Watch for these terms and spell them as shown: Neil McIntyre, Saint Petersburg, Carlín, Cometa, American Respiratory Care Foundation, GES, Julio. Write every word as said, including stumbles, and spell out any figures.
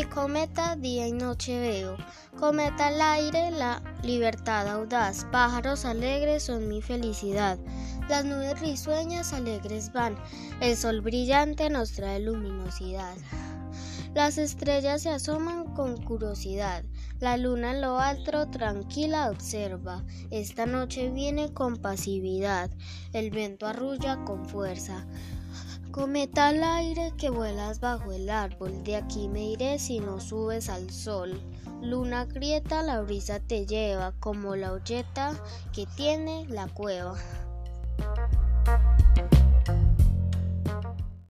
mi cometa día y noche veo, cometa al aire, la libertad audaz, pájaros alegres son mi felicidad, las nubes risueñas alegres van, el sol brillante nos trae luminosidad, las estrellas se asoman con curiosidad, la luna en lo alto tranquila observa, esta noche viene con pasividad, el viento arrulla con fuerza. Cometa al aire que vuelas bajo el árbol, de aquí me iré si no subes al sol. Luna grieta, la brisa te lleva, como la olleta que tiene la cueva.